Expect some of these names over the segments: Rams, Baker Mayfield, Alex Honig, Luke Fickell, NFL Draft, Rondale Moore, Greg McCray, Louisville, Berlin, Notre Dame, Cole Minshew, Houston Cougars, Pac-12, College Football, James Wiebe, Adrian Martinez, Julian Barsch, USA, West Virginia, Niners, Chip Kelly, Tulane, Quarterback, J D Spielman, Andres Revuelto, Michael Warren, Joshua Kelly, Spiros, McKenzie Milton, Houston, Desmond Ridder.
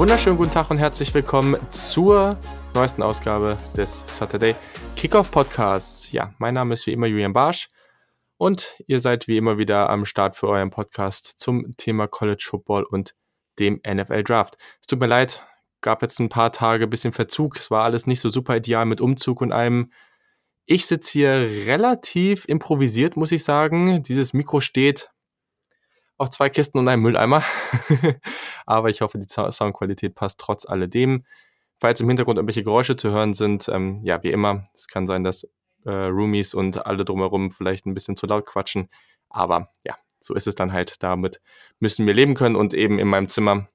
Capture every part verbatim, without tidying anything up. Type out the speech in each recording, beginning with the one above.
wunderschönen guten Tag und herzlich willkommen zur neuesten Ausgabe des Saturday Kickoff Podcasts. Ja, mein Name ist wie immer Julian Barsch und ihr seid wie immer wieder am Start für euren Podcast zum Thema College Football und dem N F L Draft. Es tut mir leid, gab jetzt ein paar Tage ein bisschen Verzug, es war alles nicht so super ideal mit Umzug und allem. Ich sitze hier relativ improvisiert, muss ich sagen. Dieses Mikro steht auf zwei Kisten und einem Mülleimer. Aber ich hoffe, die Soundqualität passt trotz alledem. Falls im Hintergrund irgendwelche Geräusche zu hören sind, ähm, ja, wie immer, es kann sein, dass äh, Roomies und alle drumherum vielleicht ein bisschen zu laut quatschen. Aber ja, so ist es dann halt. Damit müssen wir leben können. Und eben in meinem Zimmer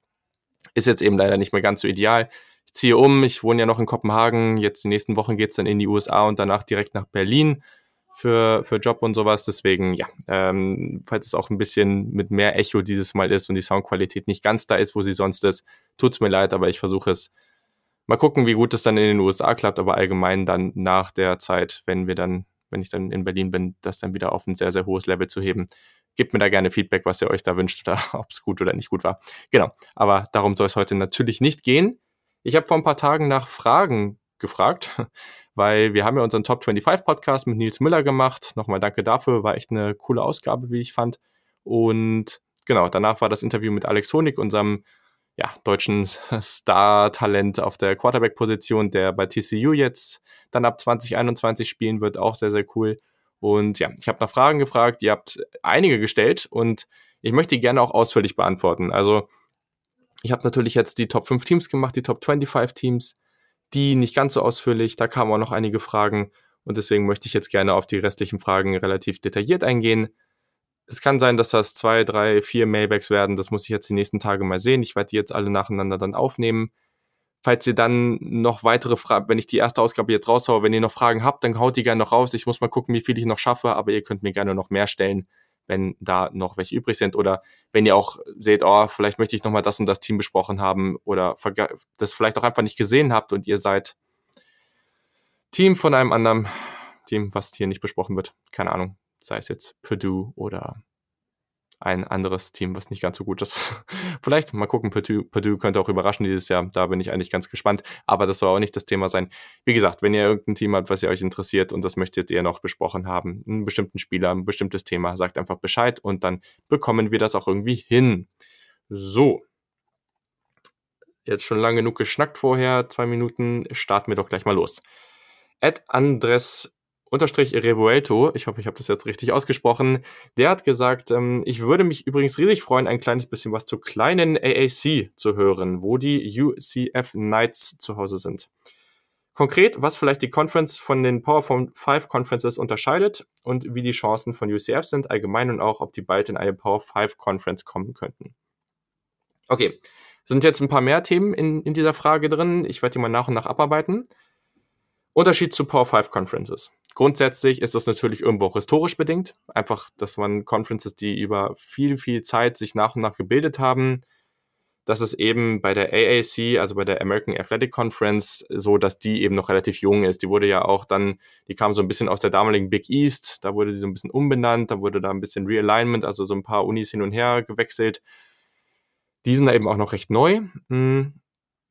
ist jetzt eben leider nicht mehr ganz so ideal. Ich ziehe um, ich wohne ja noch in Kopenhagen, jetzt die nächsten Wochen geht es dann in die U S A und danach direkt nach Berlin für, für Job und sowas, deswegen ja, ähm, falls es auch ein bisschen mit mehr Echo dieses Mal ist und die Soundqualität nicht ganz da ist, wo sie sonst ist, tut's mir leid, aber ich versuche es. Mal gucken, wie gut es dann in den U S A klappt, aber allgemein dann nach der Zeit, wenn wir dann, wenn ich dann in Berlin bin, das dann wieder auf ein sehr, sehr hohes Level zu heben. Gebt mir da gerne Feedback, was ihr euch da wünscht oder ob es gut oder nicht gut war. Genau, aber darum soll es heute natürlich nicht gehen. Ich habe vor ein paar Tagen nach Fragen gefragt, weil wir haben ja unseren Top fünfundzwanzig Podcast mit Nils Müller gemacht. Nochmal danke dafür, war echt eine coole Ausgabe, wie ich fand. Und genau, danach war das Interview mit Alex Honig, unserem ja, deutschen Star-Talent auf der Quarterback-Position, der bei T C U jetzt dann ab zwanzig einundzwanzig spielen wird, auch sehr, sehr cool. Und ja, ich habe nach Fragen gefragt, ihr habt einige gestellt und ich möchte die gerne auch ausführlich beantworten. Also ich habe natürlich jetzt die Top fünf Teams gemacht, die Top fünfundzwanzig Teams, die nicht ganz so ausführlich, da kamen auch noch einige Fragen und deswegen möchte ich jetzt gerne auf die restlichen Fragen relativ detailliert eingehen. Es kann sein, dass das zwei, drei, vier Mailbacks werden, das muss ich jetzt die nächsten Tage mal sehen. Ich werde die jetzt alle nacheinander dann aufnehmen. Falls ihr dann noch weitere Fragen, wenn ich die erste Ausgabe jetzt raushaue, wenn ihr noch Fragen habt, dann haut die gerne noch raus. Ich muss mal gucken, wie viel ich noch schaffe, aber ihr könnt mir gerne noch mehr stellen, wenn da noch welche übrig sind oder wenn ihr auch seht, oh, vielleicht möchte ich nochmal das und das Team besprochen haben oder verga- das vielleicht auch einfach nicht gesehen habt und ihr seid Team von einem anderen Team, was hier nicht besprochen wird. Keine Ahnung, sei es jetzt Purdue oder ein anderes Team, was nicht ganz so gut ist. Vielleicht, mal gucken, Purdue, Purdue könnte auch überraschen dieses Jahr, da bin ich eigentlich ganz gespannt, aber das soll auch nicht das Thema sein. Wie gesagt, wenn ihr irgendein Team habt, was ihr euch interessiert und das möchtet ihr noch besprochen haben, einen bestimmten Spieler, ein bestimmtes Thema, sagt einfach Bescheid und dann bekommen wir das auch irgendwie hin. So, jetzt schon lange genug geschnackt vorher, zwei Minuten, starten wir doch gleich mal los. At Andres Unterstrich Revuelto, ich hoffe, ich habe das jetzt richtig ausgesprochen, der hat gesagt, ähm, ich würde mich übrigens riesig freuen, ein kleines bisschen was zur kleinen A A C zu hören, wo die U C F Knights zu Hause sind. Konkret, was vielleicht die Conference von den Power fünf Conferences unterscheidet und wie die Chancen von U C F sind, allgemein und auch, ob die bald in eine Power fünf Conference kommen könnten. Okay, sind jetzt ein paar mehr Themen in, in dieser Frage drin, ich werde die mal nach und nach abarbeiten. Unterschied zu Power fünf Conferences. Grundsätzlich ist das natürlich irgendwo auch historisch bedingt. Einfach, dass man Conferences, die über viel, viel Zeit sich nach und nach gebildet haben, das ist eben bei der A A C, also bei der American Athletic Conference, so, dass die eben noch relativ jung ist. Die wurde ja auch dann, die kam so ein bisschen aus der damaligen Big East, da wurde sie so ein bisschen umbenannt, da wurde da ein bisschen Realignment, also so ein paar Unis hin und her gewechselt. Die sind da eben auch noch recht neu. Hm.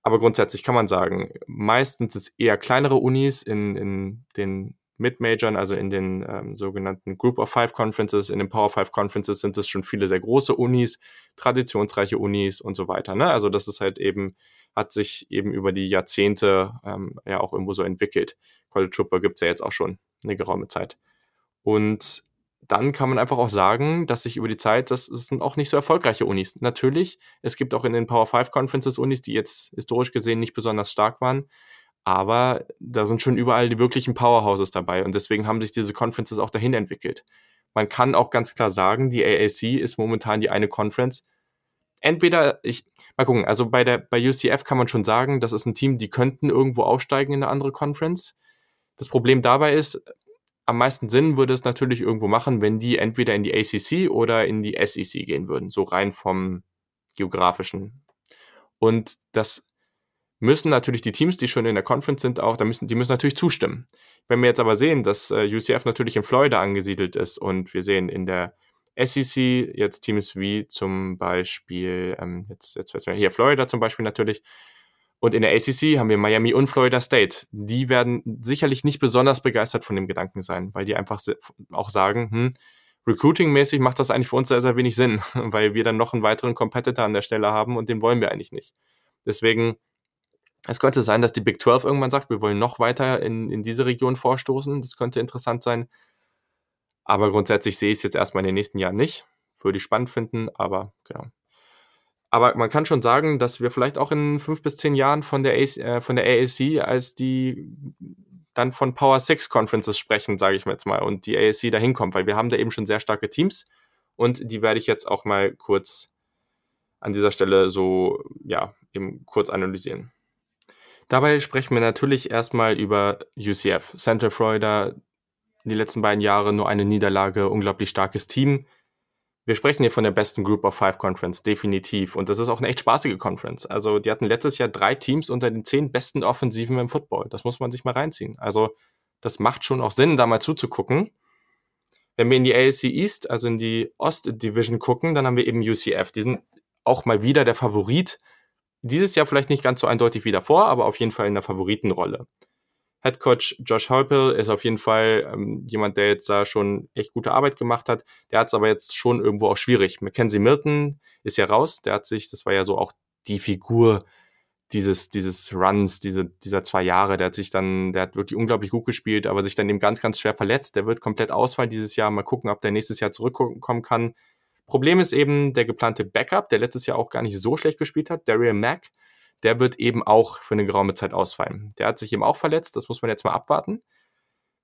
Aber grundsätzlich kann man sagen, meistens sind es eher kleinere Unis in, in den Mid-Majors, also in den ähm, sogenannten Group of Five Conferences, in den Power fünf Conferences sind es schon viele sehr große Unis, traditionsreiche Unis und so weiter. Ne? Also das ist halt eben, hat sich eben über die Jahrzehnte ähm, ja auch irgendwo so entwickelt. College Football gibt es ja jetzt auch schon eine geraume Zeit. Und dann kann man einfach auch sagen, dass sich über die Zeit, das sind auch nicht so erfolgreiche Unis. Natürlich, es gibt auch in den Power fünf Conferences Unis, die jetzt historisch gesehen nicht besonders stark waren, aber da sind schon überall die wirklichen Powerhouses dabei und deswegen haben sich diese Conferences auch dahin entwickelt. Man kann auch ganz klar sagen, die A A C ist momentan die eine Conference. Entweder, ich mal gucken, also bei der bei U C F kann man schon sagen, das ist ein Team, die könnten irgendwo aufsteigen in eine andere Conference. Das Problem dabei ist, am meisten Sinn würde es natürlich irgendwo machen, wenn die entweder in die A C C oder in die S E C gehen würden, so rein vom Geografischen. Und das müssen natürlich die Teams, die schon in der Conference sind, auch, da müssen, die müssen natürlich zustimmen. Wenn wir jetzt aber sehen, dass U C F natürlich in Florida angesiedelt ist und wir sehen in der S E C, jetzt Teams wie zum Beispiel, ähm, jetzt, jetzt weiß ich, hier Florida zum Beispiel natürlich. Und in der A C C haben wir Miami und Florida State. Die werden sicherlich nicht besonders begeistert von dem Gedanken sein, weil die einfach auch sagen, hm, recruiting-mäßig macht das eigentlich für uns sehr, sehr wenig Sinn, weil wir dann noch einen weiteren Competitor an der Stelle haben und den wollen wir eigentlich nicht. Deswegen, es könnte sein, dass die Big zwölf irgendwann sagt, wir wollen noch weiter in, in diese Region vorstoßen. Das könnte interessant sein. Aber grundsätzlich sehe ich es jetzt erstmal in den nächsten Jahren nicht. Würde ich spannend finden, aber genau. Aber man kann schon sagen, dass wir vielleicht auch in fünf bis zehn Jahren von der, äh, von der A A C als die dann von Power sechs Conferences sprechen, sage ich mir jetzt mal, und die A A C da hinkommt, weil wir haben da eben schon sehr starke Teams und die werde ich jetzt auch mal kurz an dieser Stelle so, ja, eben kurz analysieren. Dabei sprechen wir natürlich erstmal über U C F. Central Florida, die letzten beiden Jahre nur eine Niederlage, unglaublich starkes Team. Wir sprechen hier von der besten Group of Five Conference, definitiv. Und das ist auch eine echt spaßige Conference. Also die hatten letztes Jahr drei Teams unter den zehn besten Offensiven im Football. Das muss man sich mal reinziehen. Also das macht schon auch Sinn, da mal zuzugucken. Wenn wir in die A F C East, also in die Ost-Division gucken, dann haben wir eben U C F. Die sind auch mal wieder der Favorit. Dieses Jahr vielleicht nicht ganz so eindeutig wie davor, aber auf jeden Fall in der Favoritenrolle. Headcoach Josh Heupel ist auf jeden Fall ähm, jemand, der jetzt da schon echt gute Arbeit gemacht hat. Der hat es aber jetzt schon irgendwo auch schwierig. McKenzie Milton ist ja raus. Der hat sich, das war ja so auch die Figur dieses, dieses Runs, diese, dieser zwei Jahre. Der hat sich dann, der hat wirklich unglaublich gut gespielt, aber sich dann eben ganz, ganz schwer verletzt. Der wird komplett ausfallen dieses Jahr. Mal gucken, ob der nächstes Jahr zurückkommen kann. Problem ist eben der geplante Backup, der letztes Jahr auch gar nicht so schlecht gespielt hat, Daryl Mack. Der wird eben auch für eine geraume Zeit ausfallen. Der hat sich eben auch verletzt, das muss man jetzt mal abwarten.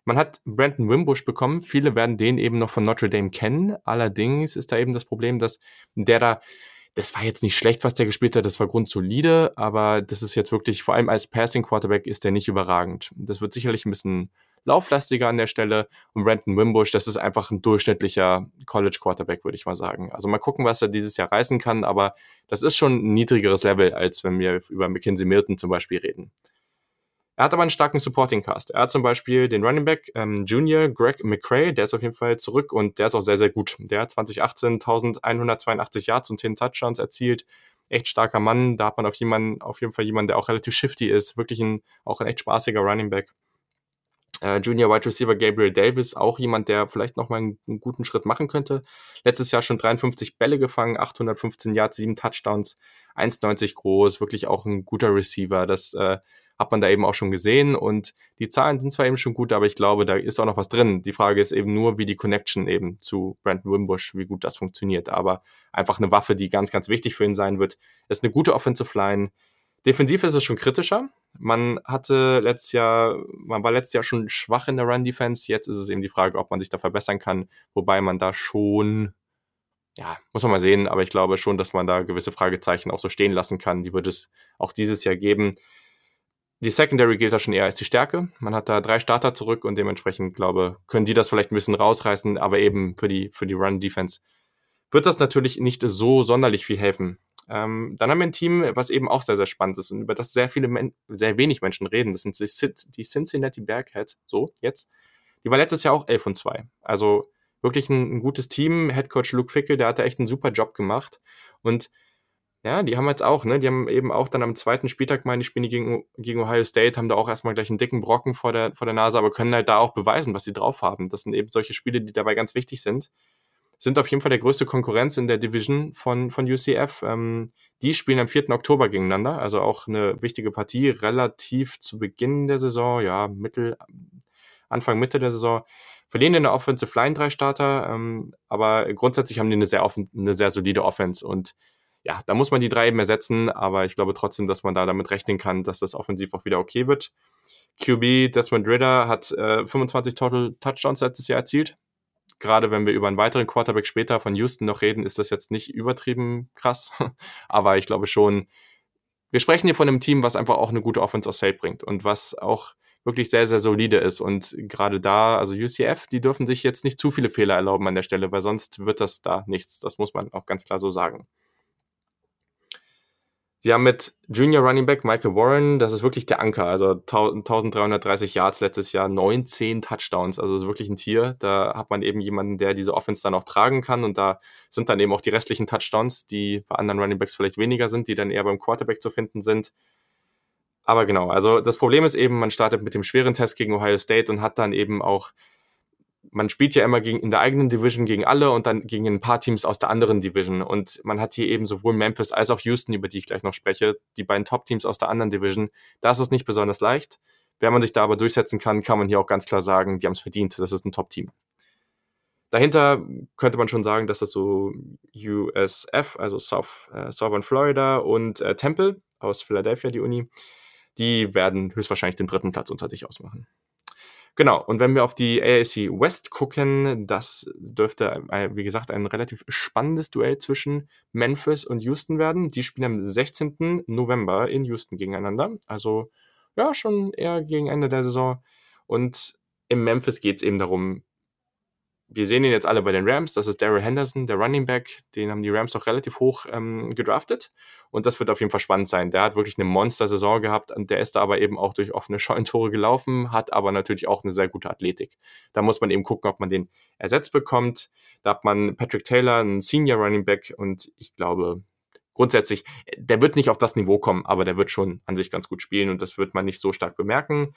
Man hat Brandon Wimbush bekommen, viele werden den eben noch von Notre Dame kennen, allerdings ist da eben das Problem, dass der da, das war jetzt nicht schlecht, was der gespielt hat, das war grundsolide, aber das ist jetzt wirklich, vor allem als Passing Quarterback ist der nicht überragend. Das wird sicherlich ein bisschen lauflastiger an der Stelle und Brandon Wimbush, das ist einfach ein durchschnittlicher College Quarterback, würde ich mal sagen. Also mal gucken, was er dieses Jahr reißen kann, aber das ist schon ein niedrigeres Level, als wenn wir über McKenzie Milton zum Beispiel reden. Er hat aber einen starken Supporting Cast. Er hat zum Beispiel den Running Back ähm, Junior Greg McCray, der ist auf jeden Fall zurück und der ist auch sehr, sehr gut. Der hat zwanzig achtzehn elfhundertzweiundachtzig Yards und zehn Touchdowns erzielt. Echt starker Mann, da hat man auf, jemanden, auf jeden Fall jemanden, der auch relativ shifty ist. Wirklich ein, auch ein echt spaßiger Running Back. Junior Wide Receiver Gabriel Davis, auch jemand, der vielleicht nochmal einen, einen guten Schritt machen könnte. Letztes Jahr schon dreiundfünfzig Bälle gefangen, achthundertfünfzehn Yards, sieben Touchdowns, eins neunzig groß, wirklich auch ein guter Receiver. Das äh, hat man da eben auch schon gesehen und die Zahlen sind zwar eben schon gut, aber ich glaube, da ist auch noch was drin. Die Frage ist eben nur, wie die Connection eben zu Brandon Wimbush, wie gut das funktioniert. Aber einfach eine Waffe, die ganz, ganz wichtig für ihn sein wird. Das ist eine gute Offensive Line. Defensiv ist es schon kritischer. Man hatte letztes Jahr, man war letztes Jahr schon schwach in der Run-Defense. Jetzt ist es eben die Frage, ob man sich da verbessern kann. Wobei man da schon, ja, muss man mal sehen, aber ich glaube schon, dass man da gewisse Fragezeichen auch so stehen lassen kann. Die wird es auch dieses Jahr geben. Die Secondary gilt da schon eher als die Stärke. Man hat da drei Starter zurück und dementsprechend, glaube, können die das vielleicht ein bisschen rausreißen. Aber eben für die, für die Run-Defense wird das natürlich nicht so sonderlich viel helfen. Ähm, dann haben wir ein Team, was eben auch sehr, sehr spannend ist und über das sehr viele, Men- sehr wenig Menschen reden. Das sind die Cincinnati Bearcats, so jetzt. Die war letztes Jahr auch elf und zwei. Also wirklich ein, ein gutes Team. Headcoach Luke Fickell, der hat da echt einen super Job gemacht. Und ja, die haben jetzt auch, ne, die haben eben auch dann am zweiten Spieltag, meine ich, spielen die gegen, gegen Ohio State, haben da auch erstmal gleich einen dicken Brocken vor der, vor der Nase, aber können halt da auch beweisen, was sie drauf haben. Das sind eben solche Spiele, die dabei ganz wichtig sind. Sind auf jeden Fall der größte Konkurrenz in der Division von, von U C F. Ähm, die spielen am vierten Oktober gegeneinander, also auch eine wichtige Partie, relativ zu Beginn der Saison, ja, Mittel, Anfang, Mitte der Saison. Verlieren in der Offensive Line drei Starter, ähm, aber grundsätzlich haben die eine sehr, offen, eine sehr solide Offense und ja, da muss man die drei eben ersetzen, aber ich glaube trotzdem, dass man da damit rechnen kann, dass das offensiv auch wieder okay wird. Q B Desmond Ridder hat äh, fünfundzwanzig Total Touchdowns letztes Jahr erzielt. Gerade wenn wir über einen weiteren Quarterback später von Houston noch reden, ist das jetzt nicht übertrieben krass. Aber ich glaube schon, wir sprechen hier von einem Team, was einfach auch eine gute Offense aufs Feld bringt und was auch wirklich sehr, sehr solide ist. Und gerade da, also U C F, die dürfen sich jetzt nicht zu viele Fehler erlauben an der Stelle, weil sonst wird das da nichts. Das muss man auch ganz klar so sagen. Sie haben mit Junior Running Back Michael Warren, das ist wirklich der Anker, also dreizehnhundertdreißig Yards letztes Jahr, neunzehn Touchdowns, also das ist wirklich ein Tier. Da hat man eben jemanden, der diese Offense dann auch tragen kann, und da sind dann eben auch die restlichen Touchdowns, die bei anderen Running Backs vielleicht weniger sind, die dann eher beim Quarterback zu finden sind. Aber genau, also das Problem ist eben, man startet mit dem schweren Test gegen Ohio State und hat dann eben auch, man spielt ja immer gegen, in der eigenen Division gegen alle und dann gegen ein paar Teams aus der anderen Division. Und man hat hier eben sowohl Memphis als auch Houston, über die ich gleich noch spreche, die beiden Top-Teams aus der anderen Division. Das ist nicht besonders leicht. Wenn man sich da aber durchsetzen kann, kann man hier auch ganz klar sagen, die haben es verdient. Das ist ein Top-Team. Dahinter könnte man schon sagen, dass das so U S F, also South, äh, Southern Florida und äh, Temple aus Philadelphia, die Uni, die werden höchstwahrscheinlich den dritten Platz unter sich ausmachen. Genau, und wenn wir auf die A A C West gucken, das dürfte, wie gesagt, ein relativ spannendes Duell zwischen Memphis und Houston werden. Die spielen am sechzehnten November in Houston gegeneinander, also ja, schon eher gegen Ende der Saison. Und in Memphis geht es eben darum, wir sehen ihn jetzt alle bei den Rams, das ist Darrell Henderson, der Running Back, den haben die Rams auch relativ hoch ähm, gedraftet, und das wird auf jeden Fall spannend sein. Der hat wirklich eine Monster-Saison gehabt, und der ist da aber eben auch durch offene Scheunentore gelaufen, hat aber natürlich auch eine sehr gute Athletik. Da muss man eben gucken, ob man den ersetzt bekommt. Da hat man Patrick Taylor, einen Senior Running Back, und ich glaube grundsätzlich, der wird nicht auf das Niveau kommen, aber der wird schon an sich ganz gut spielen, und das wird man nicht so stark bemerken.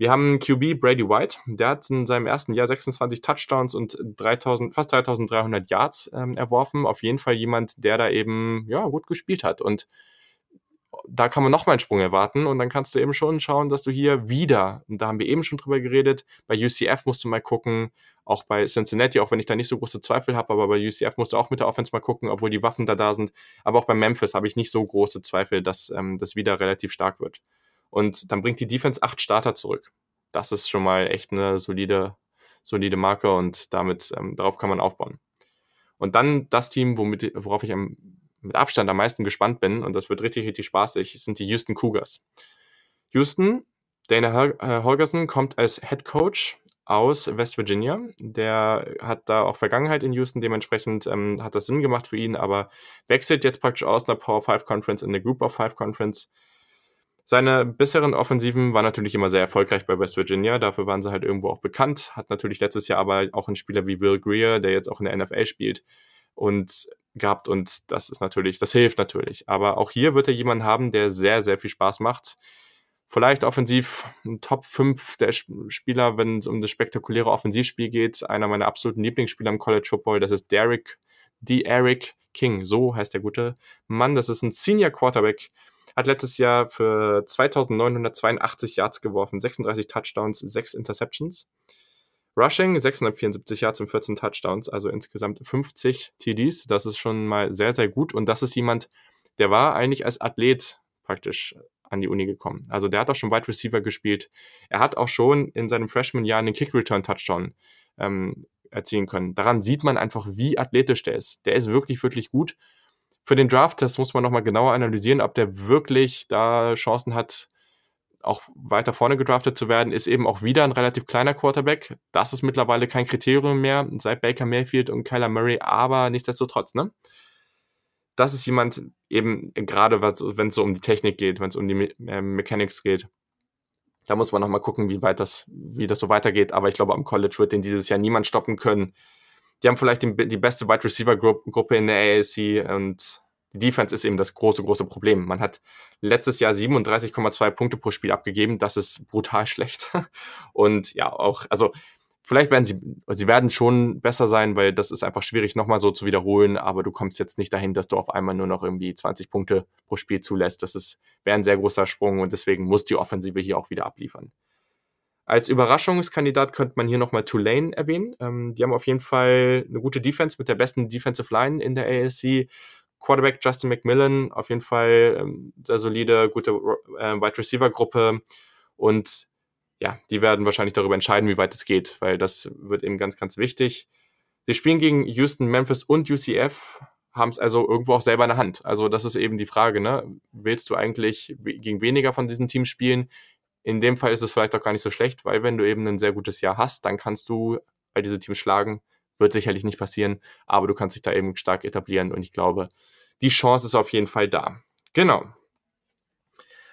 Wir haben Q B Brady White, der hat in seinem ersten Jahr sechsundzwanzig Touchdowns und dreitausend, fast dreitausenddreihundert Yards ähm, erworfen. Auf jeden Fall jemand, der da eben ja gut gespielt hat. Und da kann man nochmal einen Sprung erwarten, und dann kannst du eben schon schauen, dass du hier wieder, und da haben wir eben schon drüber geredet, bei U C F musst du mal gucken, auch bei Cincinnati, auch wenn ich da nicht so große Zweifel habe, aber bei U C F musst du auch mit der Offense mal gucken, obwohl die Waffen da da sind. Aber auch bei Memphis habe ich nicht so große Zweifel, dass ähm, das wieder relativ stark wird. Und dann bringt die Defense acht Starter zurück. Das ist schon mal echt eine solide, solide Marke, und damit ähm, darauf kann man aufbauen. Und dann das Team, womit, worauf ich am, mit Abstand am meisten gespannt bin, und das wird richtig, richtig spaßig, sind die Houston Cougars. Houston, Dana Holgerson kommt als Head Coach aus West Virginia. Der hat da auch Vergangenheit in Houston, dementsprechend ähm, hat das Sinn gemacht für ihn, aber wechselt jetzt praktisch aus einer Power fünf Conference in eine Group of Five Conference. Seine bisherigen Offensiven waren natürlich immer sehr erfolgreich bei West Virginia, dafür waren sie halt irgendwo auch bekannt, hat natürlich letztes Jahr aber auch einen Spieler wie Will Greer, der jetzt auch in der N F L spielt, und gehabt, und das ist natürlich, das hilft natürlich. Aber auch hier wird er jemanden haben, der sehr, sehr viel Spaß macht. Vielleicht offensiv ein Top fünf der Spieler, wenn es um das spektakuläre Offensivspiel geht. Einer meiner absoluten Lieblingsspieler im College Football, das ist Derrick, D. Eric King, so heißt der gute Mann, das ist ein Senior Quarterback, hat letztes Jahr für zweitausendneunhundertzweiundachtzig Yards geworfen, sechsunddreißig Touchdowns, sechs Interceptions. Rushing, sechshundertvierundsiebzig Yards und vierzehn Touchdowns, also insgesamt fünfzig T Ds. Das ist schon mal sehr, sehr gut. Und das ist jemand, der war eigentlich als Athlet praktisch an die Uni gekommen. Also der hat auch schon Wide Receiver gespielt. Er hat auch schon in seinem Freshman-Jahr einen Kick-Return-Touchdown ähm, erzielen können. Daran sieht man einfach, wie athletisch der ist. Der ist wirklich, wirklich gut. Für den Draft, das muss man nochmal genauer analysieren, ob der wirklich da Chancen hat, auch weiter vorne gedraftet zu werden, ist eben auch wieder ein relativ kleiner Quarterback. Das ist mittlerweile kein Kriterium mehr, seit Baker Mayfield und Kyler Murray, aber nichtsdestotrotz, ne? Das ist jemand, eben gerade wenn es so um die Technik geht, wenn es um die äh, Mechanics geht, da muss man nochmal gucken, wie weit das, wie das so weitergeht, aber ich glaube, am College wird den dieses Jahr niemand stoppen können. Die haben vielleicht die, die beste Wide Receiver Gruppe in der A A C, und die Defense ist eben das große, große Problem. Man hat letztes Jahr siebenunddreißig Komma zwei Punkte pro Spiel abgegeben. Das ist brutal schlecht. Und ja, auch, also vielleicht werden sie, sie werden schon besser sein, weil das ist einfach schwierig, nochmal so zu wiederholen. Aber du kommst jetzt nicht dahin, dass du auf einmal nur noch irgendwie zwanzig Punkte pro Spiel zulässt. Das ist, wäre ein sehr großer Sprung, und deswegen muss die Offensive hier auch wieder abliefern. Als Überraschungskandidat könnte man hier nochmal Tulane erwähnen. Ähm, die haben auf jeden Fall eine gute Defense mit der besten Defensive Line in der A A C. Quarterback Justin McMillan, auf jeden Fall ähm, sehr solide, gute äh, Wide Receiver Gruppe. Und ja, die werden wahrscheinlich darüber entscheiden, wie weit es geht, weil das wird eben ganz, ganz wichtig. Sie spielen gegen Houston, Memphis und U C F, haben es also irgendwo auch selber in der Hand. Also das ist eben die Frage, ne? Willst du eigentlich gegen weniger von diesen Teams spielen? In dem Fall ist es vielleicht auch gar nicht so schlecht, weil wenn du eben ein sehr gutes Jahr hast, dann kannst du all diese Teams schlagen. Wird sicherlich nicht passieren, aber du kannst dich da eben stark etablieren, und ich glaube, die Chance ist auf jeden Fall da. Genau.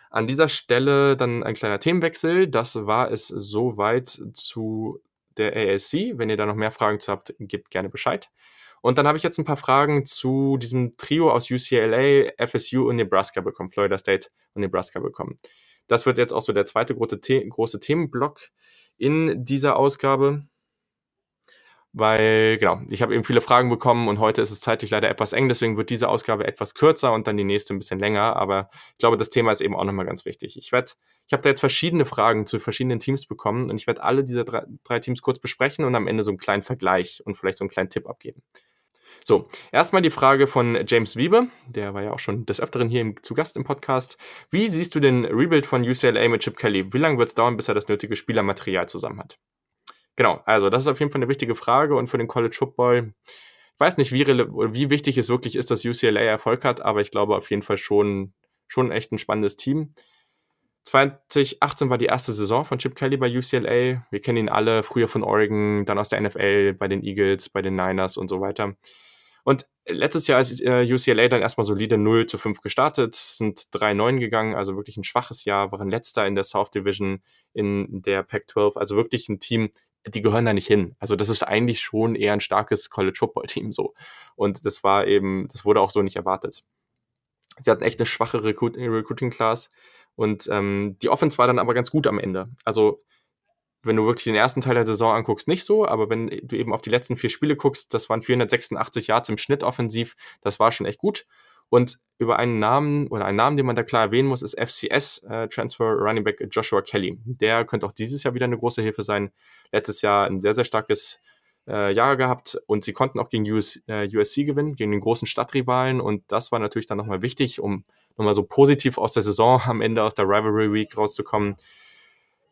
An dieser Stelle dann ein kleiner Themenwechsel. Das war es soweit zu der A A C. Wenn ihr da noch mehr Fragen zu habt, gebt gerne Bescheid. Und dann habe ich jetzt ein paar Fragen zu diesem Trio aus U C L A, F S U und Nebraska bekommen, Florida State und Nebraska bekommen. Das wird jetzt auch so der zweite große, The- große Themenblock in dieser Ausgabe, weil, genau, ich habe eben viele Fragen bekommen und heute ist es zeitlich leider etwas eng, deswegen wird diese Ausgabe etwas kürzer und dann die nächste ein bisschen länger, aber ich glaube, das Thema ist eben auch nochmal ganz wichtig. Ich werde, ich habe da jetzt verschiedene Fragen zu verschiedenen Teams bekommen und ich werde alle diese drei, drei Teams kurz besprechen und am Ende so einen kleinen Vergleich und vielleicht so einen kleinen Tipp abgeben. So, erstmal die Frage von James Wiebe, der war ja auch schon des Öfteren hier im, zu Gast im Podcast. Wie siehst du den Rebuild von U C L A mit Chip Kelly? Wie lange wird es dauern, bis er das nötige Spielermaterial zusammen hat? Genau, also das ist auf jeden Fall eine wichtige Frage und für den College Football, ich weiß nicht, wie, rele- wie wichtig es wirklich ist, dass U C L A Erfolg hat, aber ich glaube auf jeden Fall schon, schon echt ein spannendes Team. zwanzig achtzehn war die erste Saison von Chip Kelly bei U C L A. Wir kennen ihn alle, früher von Oregon, dann aus der N F L, bei den Eagles, bei den Niners und so weiter. Und letztes Jahr ist U C L A dann erstmal solide null zu fünf gestartet, sind drei neun gegangen, also wirklich ein schwaches Jahr, waren letzter in der South Division in der Pac zwölf, also wirklich ein Team, die gehören da nicht hin. Also das ist eigentlich schon eher ein starkes College-Football-Team so. Und das war eben, das wurde auch so nicht erwartet. Sie hatten echt eine schwache Recruit- Recruiting-Class. Und ähm, die Offense war dann aber ganz gut am Ende. Also wenn du wirklich den ersten Teil der Saison anguckst, nicht so, aber wenn du eben auf die letzten vier Spiele guckst, das waren vierhundertsechsundachtzig Yards im Schnitt offensiv, das war schon echt gut. Und über einen Namen oder einen Namen, den man da klar erwähnen muss, ist F C S äh, Transfer Running Back Joshua Kelly. Der könnte auch dieses Jahr wieder eine große Hilfe sein. Letztes Jahr ein sehr, sehr starkes äh, Jahr gehabt und sie konnten auch gegen U S, äh, U S C gewinnen, gegen den großen Stadtrivalen und das war natürlich dann nochmal wichtig, um nochmal so positiv aus der Saison am Ende aus der Rivalry Week rauszukommen.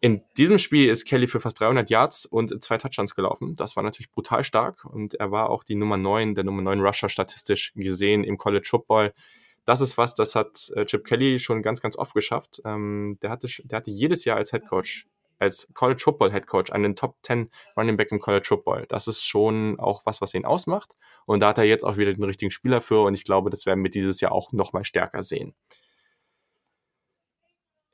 In diesem Spiel ist Kelly für fast dreihundert Yards und zwei Touchdowns gelaufen. Das war natürlich brutal stark und er war auch die Nummer neun, der Nummer neun Rusher statistisch gesehen im College Football. Das ist was, das hat Chip Kelly schon ganz, ganz oft geschafft. Ähm, der, hatte, der hatte jedes Jahr als Head Coach, als College Football Head Coach einen Top zehn Running Back im College Football. Das ist schon auch was, was ihn ausmacht. Und da hat er jetzt auch wieder den richtigen Spieler für und ich glaube, das werden wir dieses Jahr auch nochmal stärker sehen.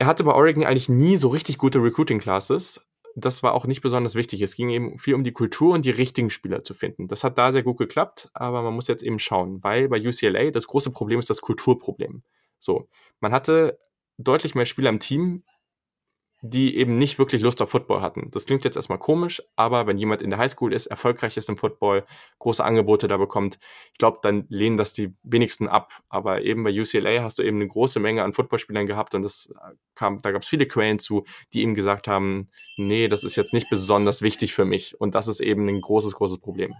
Er hatte bei Oregon eigentlich nie so richtig gute Recruiting-Classes. Das war auch nicht besonders wichtig. Es ging eben viel um die Kultur und die richtigen Spieler zu finden. Das hat da sehr gut geklappt, aber man muss jetzt eben schauen, weil bei U C L A das große Problem ist das Kulturproblem. So, man hatte deutlich mehr Spieler im Team, die eben nicht wirklich Lust auf Football hatten. Das klingt jetzt erstmal komisch, aber wenn jemand in der Highschool ist, erfolgreich ist im Football, große Angebote da bekommt, ich glaube, dann lehnen das die wenigsten ab. Aber eben bei U C L A hast du eben eine große Menge an Footballspielern gehabt und das kam, da gab es viele Quellen zu, die eben gesagt haben, nee, das ist jetzt nicht besonders wichtig für mich. Und das ist eben ein großes, großes Problem.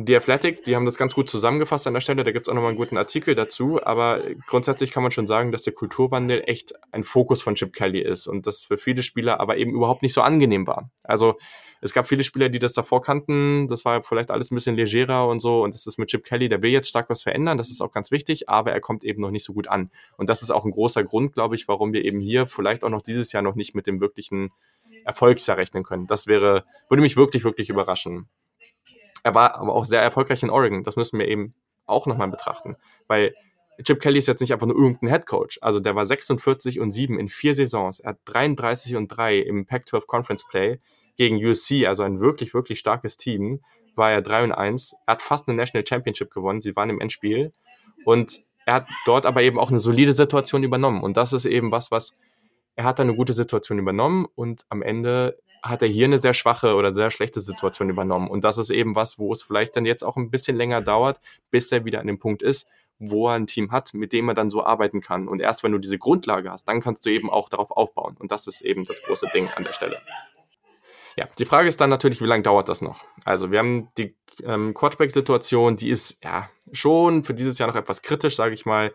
Die Athletic, die haben das ganz gut zusammengefasst an der Stelle, da gibt es auch nochmal einen guten Artikel dazu, aber grundsätzlich kann man schon sagen, dass der Kulturwandel echt ein Fokus von Chip Kelly ist und das für viele Spieler aber eben überhaupt nicht so angenehm war. Also es gab viele Spieler, die das davor kannten, das war vielleicht alles ein bisschen legerer und so und das ist mit Chip Kelly, der will jetzt stark was verändern, das ist auch ganz wichtig, aber er kommt eben noch nicht so gut an. Und das ist auch ein großer Grund, glaube ich, warum wir eben hier vielleicht auch noch dieses Jahr noch nicht mit dem wirklichen Erfolgsjahr rechnen können. Das wäre, würde mich wirklich, wirklich überraschen. Er war aber auch sehr erfolgreich in Oregon. Das müssen wir eben auch nochmal betrachten. Weil Chip Kelly ist jetzt nicht einfach nur irgendein Headcoach. Also der war sechsundvierzig und sieben in vier Saisons. Er hat dreiunddreißig und drei im Pac zwölf Conference Play gegen U S C. Also ein wirklich, wirklich starkes Team. War er drei und eins. Er hat fast eine National Championship gewonnen. Sie waren im Endspiel. Und er hat dort aber eben auch eine solide Situation übernommen. Und das ist eben was, was... Er hat da eine gute Situation übernommen und am Ende... hat er hier eine sehr schwache oder sehr schlechte Situation übernommen. Und das ist eben was, wo es vielleicht dann jetzt auch ein bisschen länger dauert, bis er wieder an dem Punkt ist, wo er ein Team hat, mit dem er dann so arbeiten kann. Und erst wenn du diese Grundlage hast, dann kannst du eben auch darauf aufbauen. Und das ist eben das große Ding an der Stelle. Ja, die Frage ist dann natürlich, wie lange dauert das noch? Also wir haben die ähm, Quarterback-Situation, die ist ja schon für dieses Jahr noch etwas kritisch, sage ich mal.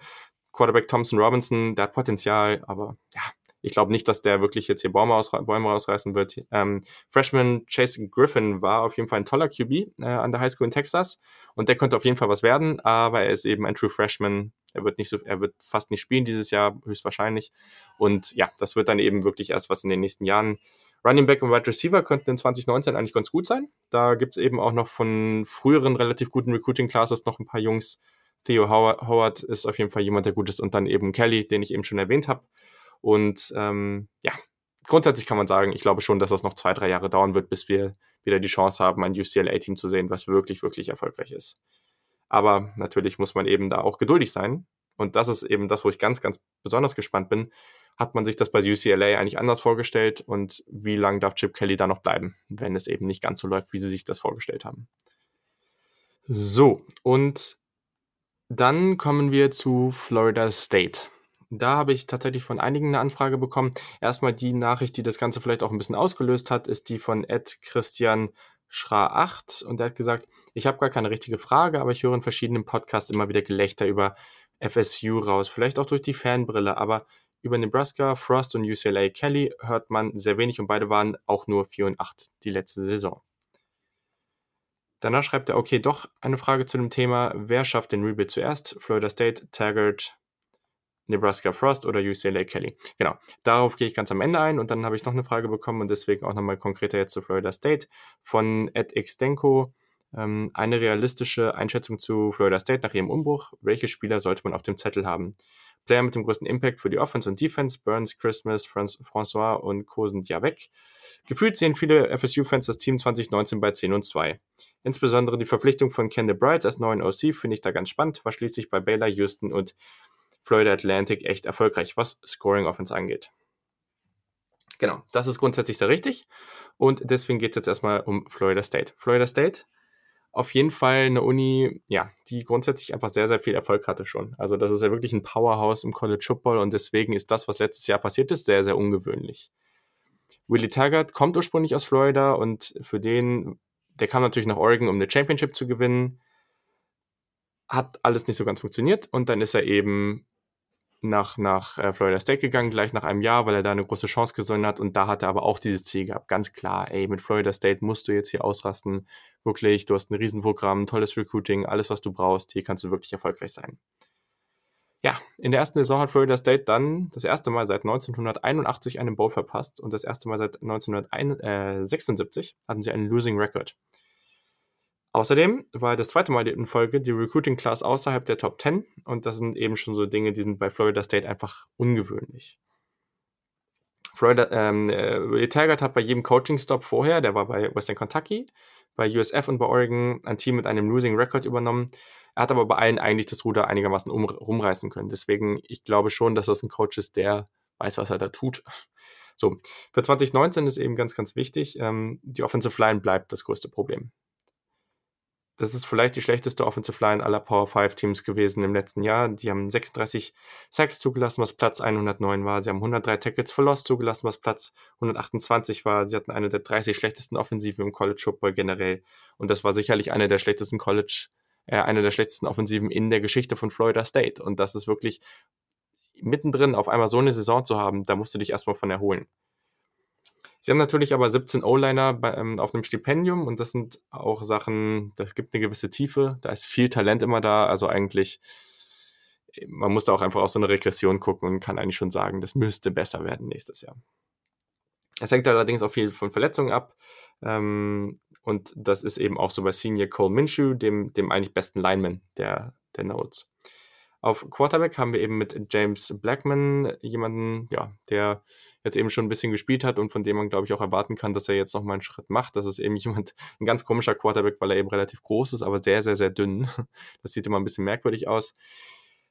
Quarterback Thompson Robinson, der hat Potenzial, aber ja, ich glaube nicht, dass der wirklich jetzt hier Bäume, ausre- Bäume rausreißen wird. Ähm, Freshman Chase Griffin war auf jeden Fall ein toller Q B äh, an der Highschool in Texas und der könnte auf jeden Fall was werden, aber er ist eben ein True Freshman. Er wird nicht so, er wird fast nicht spielen dieses Jahr, höchstwahrscheinlich. Und ja, das wird dann eben wirklich erst was in den nächsten Jahren. Running Back und Wide Receiver könnten in zwanzig neunzehn eigentlich ganz gut sein. Da gibt es eben auch noch von früheren relativ guten Recruiting Classes noch ein paar Jungs, Theo Howard ist auf jeden Fall jemand, der gut ist. Und dann eben Kelly, den ich eben schon erwähnt habe. Und ähm, ja, grundsätzlich kann man sagen, ich glaube schon, dass das noch zwei, drei Jahre dauern wird, bis wir wieder die Chance haben, ein U C L A-Team zu sehen, was wirklich, wirklich erfolgreich ist. Aber natürlich muss man eben da auch geduldig sein. Und das ist eben das, wo ich ganz, ganz besonders gespannt bin. Hat man sich das bei U C L A eigentlich anders vorgestellt? Und wie lange darf Chip Kelly da noch bleiben, wenn es eben nicht ganz so läuft, wie sie sich das vorgestellt haben? So, und dann kommen wir zu Florida State. Da habe ich tatsächlich von einigen eine Anfrage bekommen. Erstmal die Nachricht, die das Ganze vielleicht auch ein bisschen ausgelöst hat, ist die von Ed Christian Schra acht. Und der hat gesagt, ich habe gar keine richtige Frage, aber ich höre in verschiedenen Podcasts immer wieder Gelächter über F S U raus. Vielleicht auch durch die Fanbrille, aber über Nebraska, Frost und U C L A Kelly hört man sehr wenig und beide waren auch nur vier und acht die letzte Saison. Danach schreibt er, okay, doch eine Frage zu dem Thema, wer schafft den Rebuild zuerst? Florida State, Taggart, Nebraska Frost oder U C L A Kelly? Genau, darauf gehe ich ganz am Ende ein und dann habe ich noch eine Frage bekommen und deswegen auch nochmal konkreter jetzt zu Florida State von Ed Xdenko. Ähm, eine realistische Einschätzung zu Florida State nach ihrem Umbruch. Welche Spieler sollte man auf dem Zettel haben? Player mit dem größten Impact für die Offense und Defense, Burns, Christmas, Franz, François und Co. sind ja weg. Gefühlt sehen viele F S U-Fans das Team zwanzig neunzehn bei zehn und zwei. Insbesondere die Verpflichtung von Ken DeBrides als neuen O C finde ich da ganz spannend, war schließlich bei Baylor, Houston und Florida Atlantic echt erfolgreich, was Scoring Offense angeht. Genau, das ist grundsätzlich sehr richtig und deswegen geht es jetzt erstmal um Florida State. Florida State, auf jeden Fall eine Uni, ja, die grundsätzlich einfach sehr, sehr viel Erfolg hatte schon. Also das ist ja wirklich ein Powerhouse im College Football und deswegen ist das, was letztes Jahr passiert ist, sehr, sehr ungewöhnlich. Willie Taggart kommt ursprünglich aus Florida und für den, der kam natürlich nach Oregon, um eine Championship zu gewinnen. Hat alles nicht so ganz funktioniert und dann ist er eben nach, nach äh, Florida State gegangen, gleich nach einem Jahr, weil er da eine große Chance gesehen hat und da hat er aber auch dieses Ziel gehabt, ganz klar, ey, mit Florida State musst du jetzt hier ausrasten, wirklich, du hast ein Riesenprogramm, tolles Recruiting, alles, was du brauchst, hier kannst du wirklich erfolgreich sein. Ja, in der ersten Saison hat Florida State dann das erste Mal seit neunzehnhunderteinundachtzig einen Bowl verpasst und das erste Mal seit neunzehnhundertsechsundsiebzig hatten sie einen Losing Record. Außerdem war das zweite Mal in Folge die Recruiting-Class außerhalb der Top zehn und das sind eben schon so Dinge, die sind bei Florida State einfach ungewöhnlich. Florida, ähm, Willie Taggart hat bei jedem Coaching-Stop vorher, der war bei Western Kentucky, bei U S F und bei Oregon ein Team mit einem Losing Record übernommen. Er hat aber bei allen eigentlich das Ruder einigermaßen um, rumreißen können. Deswegen, ich glaube schon, dass das ein Coach ist, der weiß, was er da tut. So, für zwanzig neunzehn ist eben ganz, ganz wichtig, ähm, die Offensive Line bleibt das größte Problem. Das ist vielleicht die schlechteste Offensive Line aller Power fünf Teams gewesen im letzten Jahr. Die haben sechsunddreißig Sacks zugelassen, was Platz hundertneun war. Sie haben hundertdrei Tackles for Loss zugelassen, was Platz hundertachtundzwanzig war. Sie hatten eine der dreißig schlechtesten Offensiven im College Football generell. Und das war sicherlich eine der schlechtesten College, äh, eine der schlechtesten Offensiven in der Geschichte von Florida State. Und das ist wirklich mittendrin auf einmal so eine Saison zu haben, da musst du dich erstmal von erholen. Sie haben natürlich aber siebzehn O-Liner bei, ähm, auf einem Stipendium und das sind auch Sachen, das gibt eine gewisse Tiefe, da ist viel Talent immer da, also eigentlich, man muss da auch einfach auf so eine Regression gucken und kann eigentlich schon sagen, das müsste besser werden nächstes Jahr. Es hängt allerdings auch viel von Verletzungen ab ähm, und das ist eben auch so bei Senior Cole Minshew, dem, dem eigentlich besten Lineman der, der Notes. Auf Quarterback haben wir eben mit James Blackman jemanden, ja, der jetzt eben schon ein bisschen gespielt hat und von dem man, glaube ich, auch erwarten kann, dass er jetzt nochmal einen Schritt macht. Das ist eben jemand, ein ganz komischer Quarterback, weil er eben relativ groß ist, aber sehr, sehr, sehr dünn. Das sieht immer ein bisschen merkwürdig aus.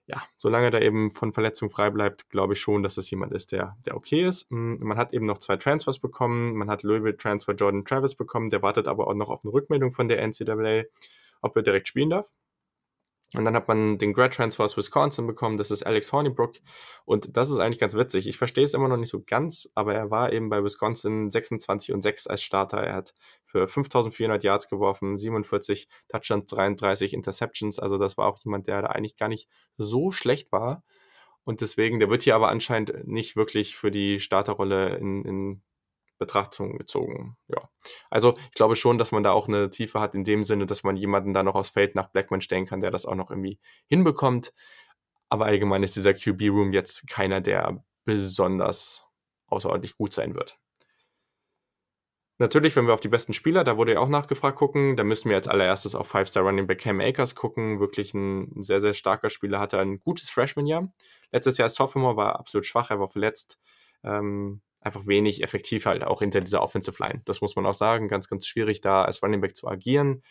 Ja, solange er eben von Verletzung frei bleibt, glaube ich schon, dass das jemand ist, der, der okay ist. Man hat eben noch zwei Transfers bekommen. Man hat Louisville-Transfer Jordan Travis bekommen. Der wartet aber auch noch auf eine Rückmeldung von der N C A A, ob er direkt spielen darf. Und dann hat man den Grad Transfer aus Wisconsin bekommen, das ist Alex Hornibrook und das ist eigentlich ganz witzig. Ich verstehe es immer noch nicht so ganz, aber er war eben bei Wisconsin sechsundzwanzig und sechs als Starter. Er hat für fünftausendvierhundert Yards geworfen, siebenundvierzig Touchdowns, dreiunddreißig Interceptions, also das war auch jemand, der da eigentlich gar nicht so schlecht war und deswegen, der wird hier aber anscheinend nicht wirklich für die Starterrolle in, in Betrachtung gezogen. Ja. Also ich glaube schon, dass man da auch eine Tiefe hat in dem Sinne, dass man jemanden da noch aufs Feld nach Blackman stellen kann, der das auch noch irgendwie hinbekommt. Aber allgemein ist dieser Q B-Room jetzt keiner, der besonders außerordentlich gut sein wird. Natürlich, wenn wir auf die besten Spieler, da wurde ja auch nachgefragt, gucken, da müssen wir als allererstes auf Five-Star-Running-Back Cam Akers gucken. Wirklich ein sehr, sehr starker Spieler, hatte ein gutes Freshman-Jahr. Letztes Jahr als Sophomore war absolut schwach, er war verletzt. Ähm, einfach wenig effektiv halt, auch hinter dieser Offensive Line. Das muss man auch sagen, ganz, ganz schwierig da als Running Back zu agieren.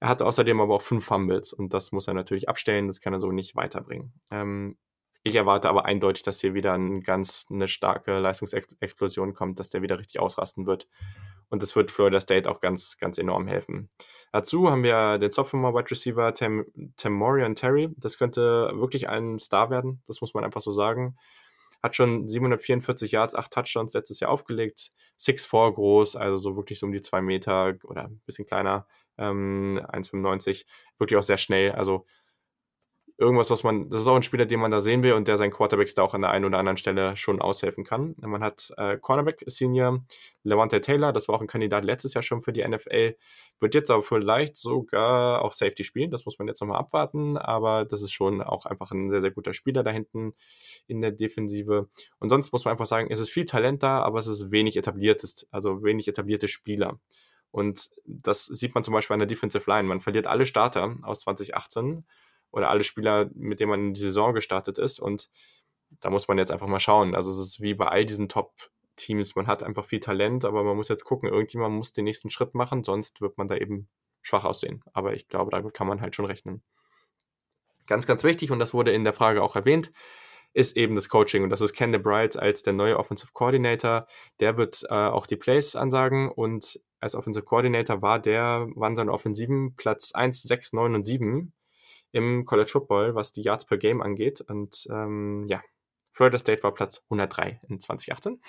Er hatte außerdem aber auch fünf Fumbles und das muss er natürlich abstellen, das kann er so nicht weiterbringen. Ähm, ich erwarte aber eindeutig, dass hier wieder ein ganz, eine starke Leistungsexplosion kommt, dass der wieder richtig ausrasten wird. Und das wird Florida State auch ganz, ganz enorm helfen. Dazu haben wir den Sophomore Wide Receiver Tamorion Terry. Das könnte wirklich ein Star werden, das muss man einfach so sagen. Hat schon siebenhundertvierundvierzig Yards, acht Touchdowns letztes Jahr aufgelegt. sechs Komma vier groß, also so wirklich so um die zwei Meter oder ein bisschen kleiner, ähm, eins Komma fünfundneunzig. Wirklich auch sehr schnell, also irgendwas, was man, das ist auch ein Spieler, den man da sehen will und der seinen Quarterbacks da auch an der einen oder anderen Stelle schon aushelfen kann. Man hat äh, Cornerback Senior Levante Taylor, das war auch ein Kandidat letztes Jahr schon für die N F L, wird jetzt aber vielleicht sogar auch Safety spielen, das muss man jetzt nochmal abwarten, aber das ist schon auch einfach ein sehr, sehr guter Spieler da hinten in der Defensive. Und sonst muss man einfach sagen, es ist viel Talent da, aber es ist wenig etabliertes, also wenig etablierte Spieler. Und das sieht man zum Beispiel an der Defensive Line, man verliert alle Starter aus zwanzig achtzehn, oder alle Spieler, mit denen man in die Saison gestartet ist. Und da muss man jetzt einfach mal schauen. Also es ist wie bei all diesen Top-Teams. Man hat einfach viel Talent, aber man muss jetzt gucken. Irgendjemand muss den nächsten Schritt machen, sonst wird man da eben schwach aussehen. Aber ich glaube, damit kann man halt schon rechnen. Ganz, ganz wichtig, und das wurde in der Frage auch erwähnt, ist eben das Coaching. Und das ist Ken DeBrides als der neue Offensive Coordinator. Der wird äh, auch die Plays ansagen. Und als Offensive Coordinator war der, waren seine Offensiven Platz eins, sechs, neun und sieben im College Football, was die Yards per Game angeht. Und ähm, ja, Florida State war Platz hundertdrei in zwanzig achtzehn.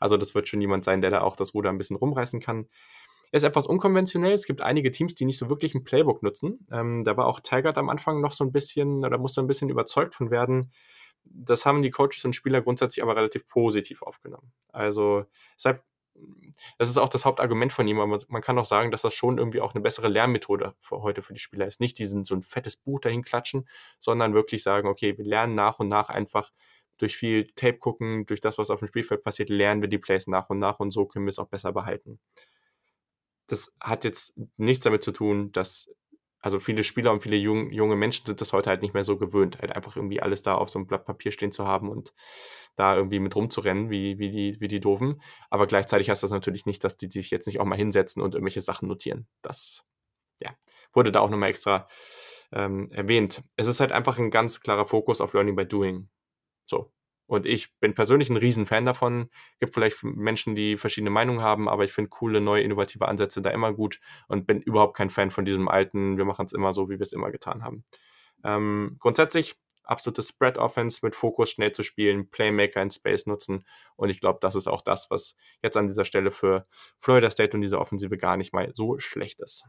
Also das wird schon jemand sein, der da auch das Ruder ein bisschen rumreißen kann. Er ist etwas unkonventionell. Es gibt einige Teams, die nicht so wirklich ein Playbook nutzen. Ähm, da war auch Taggart am Anfang noch so ein bisschen, oder musste ein bisschen überzeugt von werden. Das haben die Coaches und Spieler grundsätzlich aber relativ positiv aufgenommen. Also deshalb, das ist auch das Hauptargument von ihm, aber man kann auch sagen, dass das schon irgendwie auch eine bessere Lernmethode für heute für die Spieler ist. Nicht diesen so ein fettes Buch dahin klatschen, sondern wirklich sagen, okay, wir lernen nach und nach einfach durch viel Tape gucken, durch das, was auf dem Spielfeld passiert, lernen wir die Plays nach und nach und so können wir es auch besser behalten. Das hat jetzt nichts damit zu tun, dass, also viele Spieler und viele jung, junge Menschen sind das heute halt nicht mehr so gewöhnt, halt einfach irgendwie alles da auf so einem Blatt Papier stehen zu haben und da irgendwie mit rumzurennen, wie, wie, die, wie die Doofen. Aber gleichzeitig heißt das natürlich nicht, dass die sich jetzt nicht auch mal hinsetzen und irgendwelche Sachen notieren. Das, ja, wurde da auch nochmal extra ähm, erwähnt. Es ist halt einfach ein ganz klarer Fokus auf Learning by Doing. So. Und ich bin persönlich ein Riesenfan davon. Gibt vielleicht Menschen, die verschiedene Meinungen haben, aber ich finde coole, neue, innovative Ansätze da immer gut und bin überhaupt kein Fan von diesem alten, wir machen es immer so, wie wir es immer getan haben. Ähm, grundsätzlich absolute Spread-Offense mit Fokus, schnell zu spielen, Playmaker in Space nutzen. Und ich glaube, das ist auch das, was jetzt an dieser Stelle für Florida State und diese Offensive gar nicht mal so schlecht ist.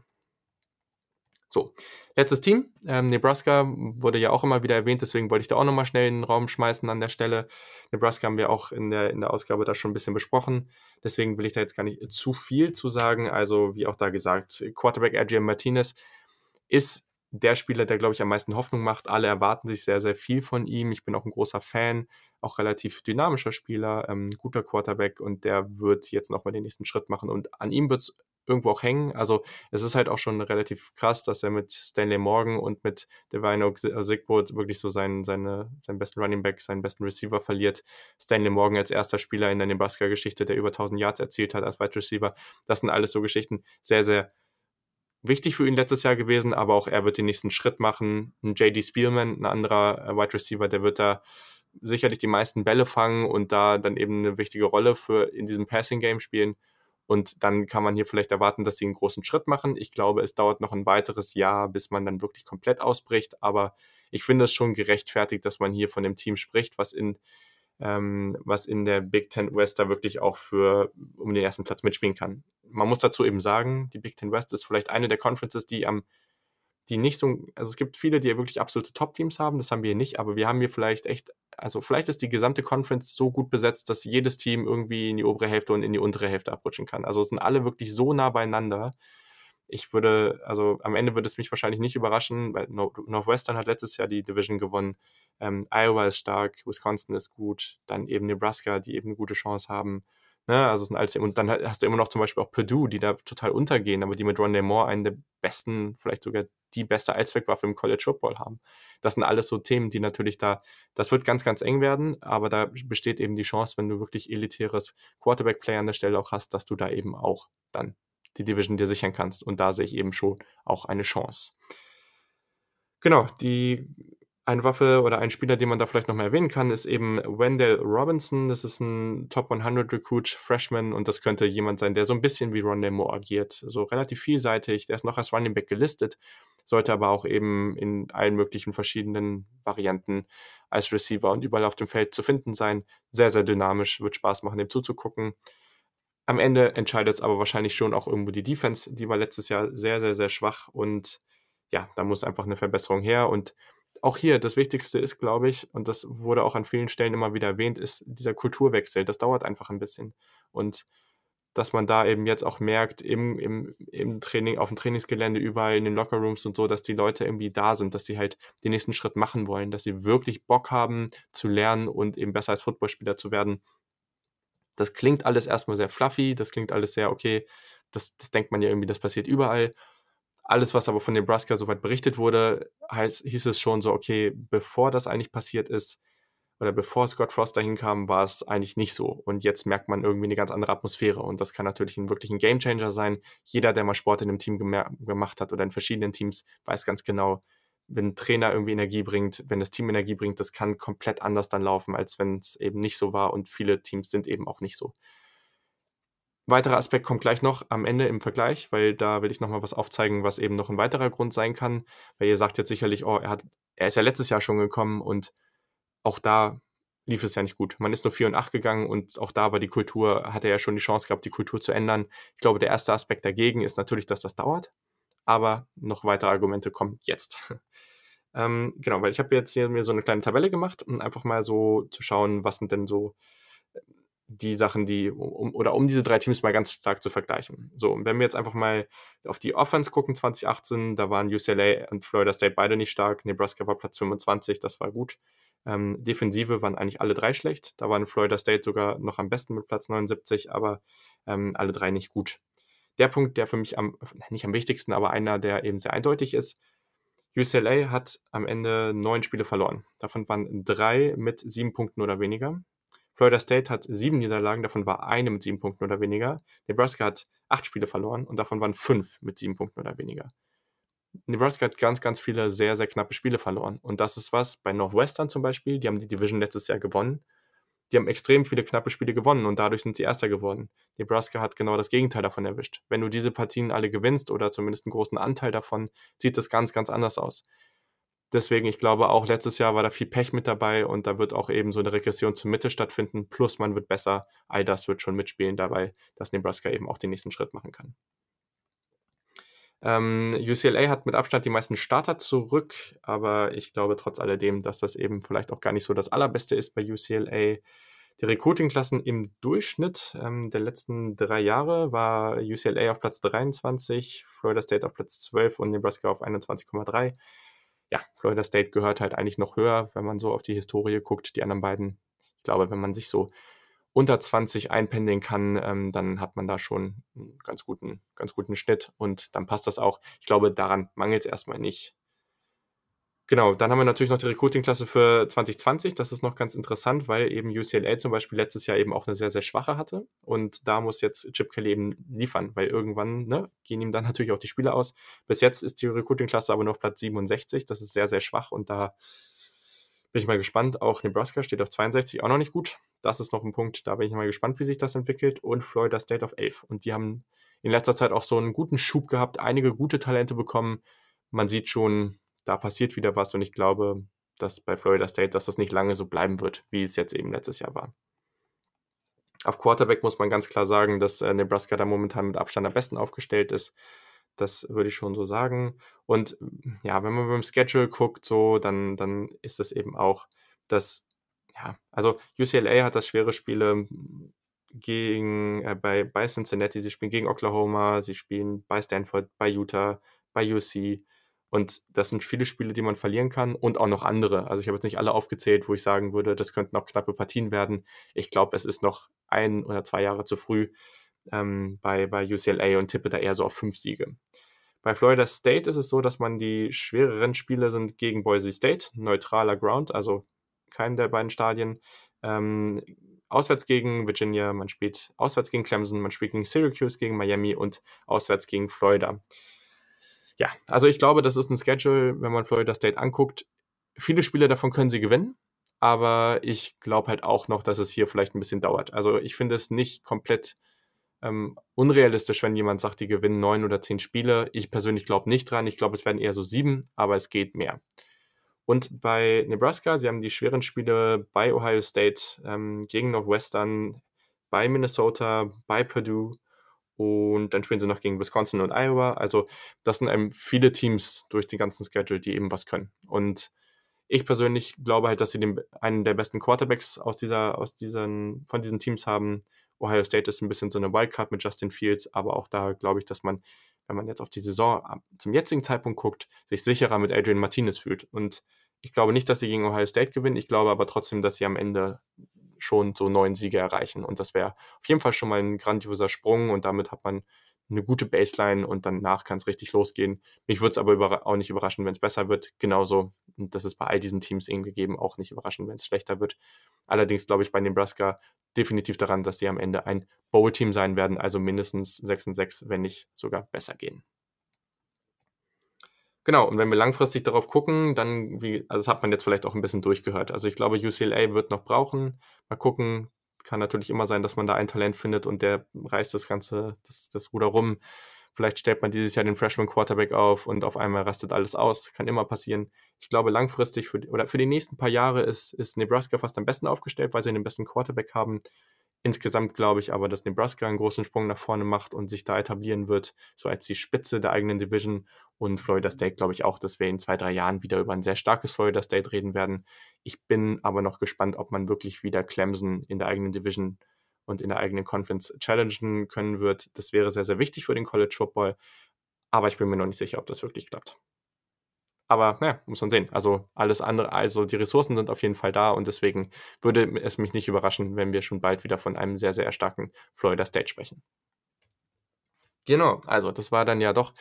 So, letztes Team. Ähm, Nebraska wurde ja auch immer wieder erwähnt, deswegen wollte ich da auch nochmal schnell in den Raum schmeißen an der Stelle. Nebraska haben wir auch in der, in der Ausgabe da schon ein bisschen besprochen, deswegen will ich da jetzt gar nicht zu viel zu sagen. Also wie auch da gesagt, Quarterback Adrian Martinez ist der Spieler, der, glaube ich, am meisten Hoffnung macht. Alle erwarten sich sehr, sehr viel von ihm. Ich bin auch ein großer Fan, auch relativ dynamischer Spieler, ähm, guter Quarterback und der wird jetzt nochmal den nächsten Schritt machen und an ihm wird es irgendwo auch hängen. Also es ist halt auch schon relativ krass, dass er mit Stanley Morgan und mit Divino Zigbo wirklich so seinen, seine, seinen besten Running Back, seinen besten Receiver verliert. Stanley Morgan als erster Spieler in der Nebraska-Geschichte, der über tausend Yards erzielt hat als Wide Receiver. Das sind alles so Geschichten. Sehr, sehr wichtig für ihn letztes Jahr gewesen, aber auch er wird den nächsten Schritt machen. Ein J D Spielman, ein anderer Wide Receiver, der wird da sicherlich die meisten Bälle fangen und da dann eben eine wichtige Rolle für in diesem Passing-Game spielen. Und dann kann man hier vielleicht erwarten, dass sie einen großen Schritt machen. Ich glaube, es dauert noch ein weiteres Jahr, bis man dann wirklich komplett ausbricht. Aber ich finde es schon gerechtfertigt, dass man hier von dem Team spricht, was in, ähm, was in der Big Ten West da wirklich auch für um den ersten Platz mitspielen kann. Man muss dazu eben sagen, die Big Ten West ist vielleicht eine der Conferences, die am die nicht so, also es gibt viele, die ja wirklich absolute Top-Teams haben, das haben wir hier nicht, aber wir haben hier vielleicht echt, also vielleicht ist die gesamte Conference so gut besetzt, dass jedes Team irgendwie in die obere Hälfte und in die untere Hälfte abrutschen kann. Also sind alle wirklich so nah beieinander. Ich würde, also am Ende würde es mich wahrscheinlich nicht überraschen, weil Northwestern hat letztes Jahr die Division gewonnen, ähm, Iowa ist stark, Wisconsin ist gut, dann eben Nebraska, die eben eine gute Chance haben, Ne? Also es sind alles, und dann hast du immer noch zum Beispiel auch Purdue, die da total untergehen, aber die mit Rondale Moore einen der besten, vielleicht sogar die beste Allzweckwaffe im College Football haben. Das sind alles so Themen, die natürlich da, das wird ganz, ganz eng werden, aber da besteht eben die Chance, wenn du wirklich elitäres Quarterback-Play an der Stelle auch hast, dass du da eben auch dann die Division dir sichern kannst. Und da sehe ich eben schon auch eine Chance. Genau, die eine Waffe oder ein Spieler, den man da vielleicht noch mal erwähnen kann, ist eben Wendell Robinson. Das ist ein Top hundert Recruit, Freshman, und das könnte jemand sein, der so ein bisschen wie Rondale Moore agiert. So also relativ vielseitig, der ist noch als Running Back gelistet, sollte aber auch eben in allen möglichen verschiedenen Varianten als Receiver und überall auf dem Feld zu finden sein. Sehr, sehr dynamisch, wird Spaß machen, dem zuzugucken. Am Ende entscheidet es aber wahrscheinlich schon auch irgendwo die Defense. Die war letztes Jahr sehr, sehr, sehr schwach, und ja, da muss einfach eine Verbesserung her. Und auch hier, das Wichtigste ist, glaube ich, und das wurde auch an vielen Stellen immer wieder erwähnt, ist dieser Kulturwechsel. Das dauert einfach ein bisschen. Und dass man da eben jetzt auch merkt, im, im, im Training, auf dem Trainingsgelände, überall in den Lockerrooms und so, dass die Leute irgendwie da sind, dass sie halt den nächsten Schritt machen wollen, dass sie wirklich Bock haben zu lernen und eben besser als Footballspieler zu werden. Das klingt alles erstmal sehr fluffy, das klingt alles sehr okay, das, das denkt man ja irgendwie, das passiert überall. Alles, was aber von Nebraska soweit berichtet wurde, heißt, hieß es schon so, okay, bevor das eigentlich passiert ist, oder bevor Scott Frost dahin kam, war es eigentlich nicht so. Und jetzt merkt man irgendwie eine ganz andere Atmosphäre. Und das kann natürlich ein, wirklich ein Gamechanger sein. Jeder, der mal Sport in einem Team gemer- gemacht hat oder in verschiedenen Teams, weiß ganz genau, wenn ein Trainer irgendwie Energie bringt, wenn das Team Energie bringt, das kann komplett anders dann laufen, als wenn es eben nicht so war. Und viele Teams sind eben auch nicht so. Weiterer Aspekt kommt gleich noch am Ende im Vergleich, weil da will ich nochmal was aufzeigen, was eben noch ein weiterer Grund sein kann, weil ihr sagt jetzt sicherlich, oh, er hat, er ist ja letztes Jahr schon gekommen und auch da lief es ja nicht gut. Man ist nur vier und acht gegangen, und auch da war die Kultur, hat er ja schon die Chance gehabt, die Kultur zu ändern. Ich glaube, der erste Aspekt dagegen ist natürlich, dass das dauert, aber noch weitere Argumente kommen jetzt. ähm, genau, weil ich habe jetzt hier mir so eine kleine Tabelle gemacht, um einfach mal so zu schauen, was sind denn so die Sachen, die, um, oder um diese drei Teams mal ganz stark zu vergleichen. So, und wenn wir jetzt einfach mal auf die Offense gucken, zwanzig achtzehn, da waren U C L A und Florida State beide nicht stark, Nebraska war Platz fünfundzwanzig, das war gut. Ähm, Defensive waren eigentlich alle drei schlecht, da waren Florida State sogar noch am besten mit Platz neunundsiebzig, aber ähm, alle drei nicht gut. Der Punkt, der für mich am, nicht am wichtigsten, aber einer, der eben sehr eindeutig ist, U C L A hat am Ende neun Spiele verloren. Davon waren drei mit sieben Punkten oder weniger. Florida State hat sieben Niederlagen, davon war eine mit sieben Punkten oder weniger. Nebraska hat acht Spiele verloren, und davon waren fünf mit sieben Punkten oder weniger. Nebraska hat ganz, ganz viele sehr, sehr knappe Spiele verloren. Und das ist was bei Northwestern zum Beispiel, die haben die Division letztes Jahr gewonnen. Die haben extrem viele knappe Spiele gewonnen, und dadurch sind sie Erster geworden. Nebraska hat genau das Gegenteil davon erwischt. Wenn du diese Partien alle gewinnst oder zumindest einen großen Anteil davon, sieht das ganz, ganz anders aus. Deswegen, ich glaube, auch letztes Jahr war da viel Pech mit dabei, und da wird auch eben so eine Regression zur Mitte stattfinden, plus man wird besser. All das wird schon mitspielen dabei, dass Nebraska eben auch den nächsten Schritt machen kann. Ähm, U C L A hat mit Abstand die meisten Starter zurück, aber ich glaube trotz alledem, dass das eben vielleicht auch gar nicht so das Allerbeste ist bei U C L A. Die Recruiting-Klassen im Durchschnitt ähm, der letzten drei Jahre war U C L A auf Platz dreiundzwanzig, Florida State auf Platz zwölf und Nebraska auf einundzwanzig Komma drei. Ja, Florida State gehört halt eigentlich noch höher, wenn man so auf die Historie guckt, die anderen beiden. Ich glaube, wenn man sich so unter zwanzig einpendeln kann, ähm, dann hat man da schon einen ganz guten, ganz guten Schnitt, und dann passt das auch. Ich glaube, daran mangelt es erstmal nicht. Genau, dann haben wir natürlich noch die Recruiting-Klasse für zwanzig zwanzig. Das ist noch ganz interessant, weil eben U C L A zum Beispiel letztes Jahr eben auch eine sehr, sehr schwache hatte. Und da muss jetzt Chip Kelly eben liefern, weil irgendwann ne, gehen ihm dann natürlich auch die Spieler aus. Bis jetzt ist die Recruiting-Klasse aber nur auf Platz siebenundsechzig. Das ist sehr, sehr schwach, und da bin ich mal gespannt. Auch Nebraska steht auf zweiundsechzig, auch noch nicht gut. Das ist noch ein Punkt, da bin ich mal gespannt, wie sich das entwickelt. Und Florida State auf elf. Und die haben in letzter Zeit auch so einen guten Schub gehabt, einige gute Talente bekommen. Man sieht schon, da passiert wieder was, und ich glaube, dass bei Florida State, dass das nicht lange so bleiben wird, wie es jetzt eben letztes Jahr war. Auf Quarterback muss man ganz klar sagen, dass äh, Nebraska da momentan mit Abstand am besten aufgestellt ist. Das würde ich schon so sagen. Und ja, wenn man beim Schedule guckt, so, dann, dann ist das eben auch, dass, ja, also U C L A hat das schwere Spiele gegen, äh, bei, bei Cincinnati, sie spielen gegen Oklahoma, sie spielen bei Stanford, bei Utah, bei U C. Und das sind viele Spiele, die man verlieren kann und auch noch andere. Also ich habe jetzt nicht alle aufgezählt, wo ich sagen würde, das könnten auch knappe Partien werden. Ich glaube, es ist noch ein oder zwei Jahre zu früh ähm, bei, bei U C L A und tippe da eher so auf fünf Siege. Bei Florida State ist es so, dass man die schwereren Spiele sind gegen Boise State, neutraler Ground, also keinem der beiden Stadien. Ähm, auswärts gegen Virginia, man spielt auswärts gegen Clemson, man spielt gegen Syracuse, gegen Miami und auswärts gegen Florida. Ja, also ich glaube, das ist ein Schedule, wenn man Florida State anguckt. Viele Spiele davon können sie gewinnen, aber ich glaube halt auch noch, dass es hier vielleicht ein bisschen dauert. Also ich finde es nicht komplett ähm, unrealistisch, wenn jemand sagt, die gewinnen neun oder zehn Spiele. Ich persönlich glaube nicht dran. Ich glaube, es werden eher so sieben, aber es geht mehr. Und bei Nebraska, sie haben die schweren Spiele bei Ohio State, ähm, gegen Northwestern, bei Minnesota, bei Purdue. Und dann spielen sie noch gegen Wisconsin und Iowa. Also das sind eben viele Teams durch den ganzen Schedule, die eben was können. Und ich persönlich glaube halt, dass sie den, einen der besten Quarterbacks aus dieser, aus diesen, von diesen Teams haben. Ohio State ist ein bisschen so eine Wildcard mit Justin Fields, aber auch da glaube ich, dass man, wenn man jetzt auf die Saison zum jetzigen Zeitpunkt guckt, sich sicherer mit Adrian Martinez fühlt. Und ich glaube nicht, dass sie gegen Ohio State gewinnen. Ich glaube aber trotzdem, dass sie am Ende schon so neun Siege erreichen. Und das wäre auf jeden Fall schon mal ein grandioser Sprung und damit hat man eine gute Baseline und danach kann es richtig losgehen. Mich würde es aber überra- auch nicht überraschen, wenn es besser wird. Genauso, und das ist bei all diesen Teams eben gegeben, auch nicht überraschend, wenn es schlechter wird. Allerdings glaube ich bei Nebraska definitiv daran, dass sie am Ende ein Bowl-Team sein werden, also mindestens sechs und sechs, wenn nicht sogar besser gehen. Genau, und wenn wir langfristig darauf gucken, dann, wie, also das hat man jetzt vielleicht auch ein bisschen durchgehört. Also ich glaube, U C L A wird noch brauchen. Mal gucken, kann natürlich immer sein, dass man da ein Talent findet und der reißt das Ganze, das, das Ruder rum. Vielleicht stellt man dieses Jahr den Freshman-Quarterback auf und auf einmal rastet alles aus. Kann immer passieren. Ich glaube, langfristig für, oder für die nächsten paar Jahre ist, ist Nebraska fast am besten aufgestellt, weil sie den besten Quarterback haben. Insgesamt glaube ich aber, dass Nebraska einen großen Sprung nach vorne macht und sich da etablieren wird, so als die Spitze der eigenen Division. Und Florida State glaube ich auch, dass wir in zwei, drei Jahren wieder über ein sehr starkes Florida State reden werden. Ich bin aber noch gespannt, ob man wirklich wieder Clemson in der eigenen Division und in der eigenen Conference challengen können wird. Das wäre sehr, sehr wichtig für den College Football. Aber ich bin mir noch nicht sicher, ob das wirklich klappt. Aber naja, muss man sehen. Also alles andere, also die Ressourcen sind auf jeden Fall da und deswegen würde es mich nicht überraschen, wenn wir schon bald wieder von einem sehr, sehr starken Florida State sprechen. Genau, also das war dann ja doch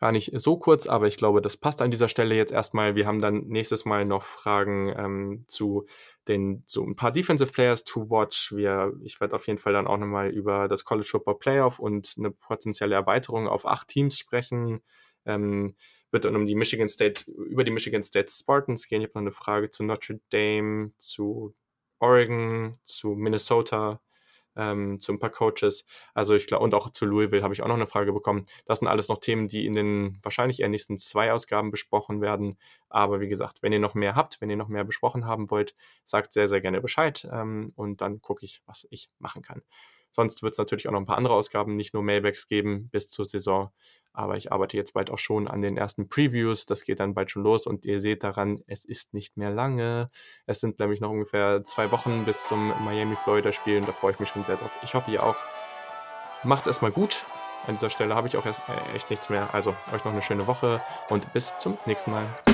gar nicht so kurz, aber ich glaube, das passt an dieser Stelle jetzt erstmal. Wir haben dann nächstes Mal noch Fragen ähm, zu den so ein paar Defensive Players to watch. Wir, ich werde auf jeden Fall dann auch nochmal über das College Football Playoff und eine potenzielle Erweiterung auf acht Teams sprechen. Ähm, wird dann um die Michigan State, über die Michigan State Spartans gehen. Ich habe noch eine Frage zu Notre Dame, zu Oregon, zu Minnesota, ähm, zu ein paar Coaches. Also ich glaube, und auch zu Louisville habe ich auch noch eine Frage bekommen. Das sind alles noch Themen, die in den wahrscheinlich eher nächsten zwei Ausgaben besprochen werden. Aber wie gesagt, wenn ihr noch mehr habt, wenn ihr noch mehr besprochen haben wollt, sagt sehr, sehr gerne Bescheid. Ähm, und dann gucke ich, was ich machen kann. Sonst wird es natürlich auch noch ein paar andere Ausgaben, nicht nur Mailbacks geben bis zur Saison. Aber ich arbeite jetzt bald auch schon an den ersten Previews. Das geht dann bald schon los und ihr seht daran, es ist nicht mehr lange. Es sind nämlich noch ungefähr zwei Wochen bis zum Miami-Florida-Spiel und da freue ich mich schon sehr drauf. Ich hoffe, ihr auch. Macht es mal gut. An dieser Stelle habe ich auch erst, äh, echt nichts mehr. Also euch noch eine schöne Woche und bis zum nächsten Mal.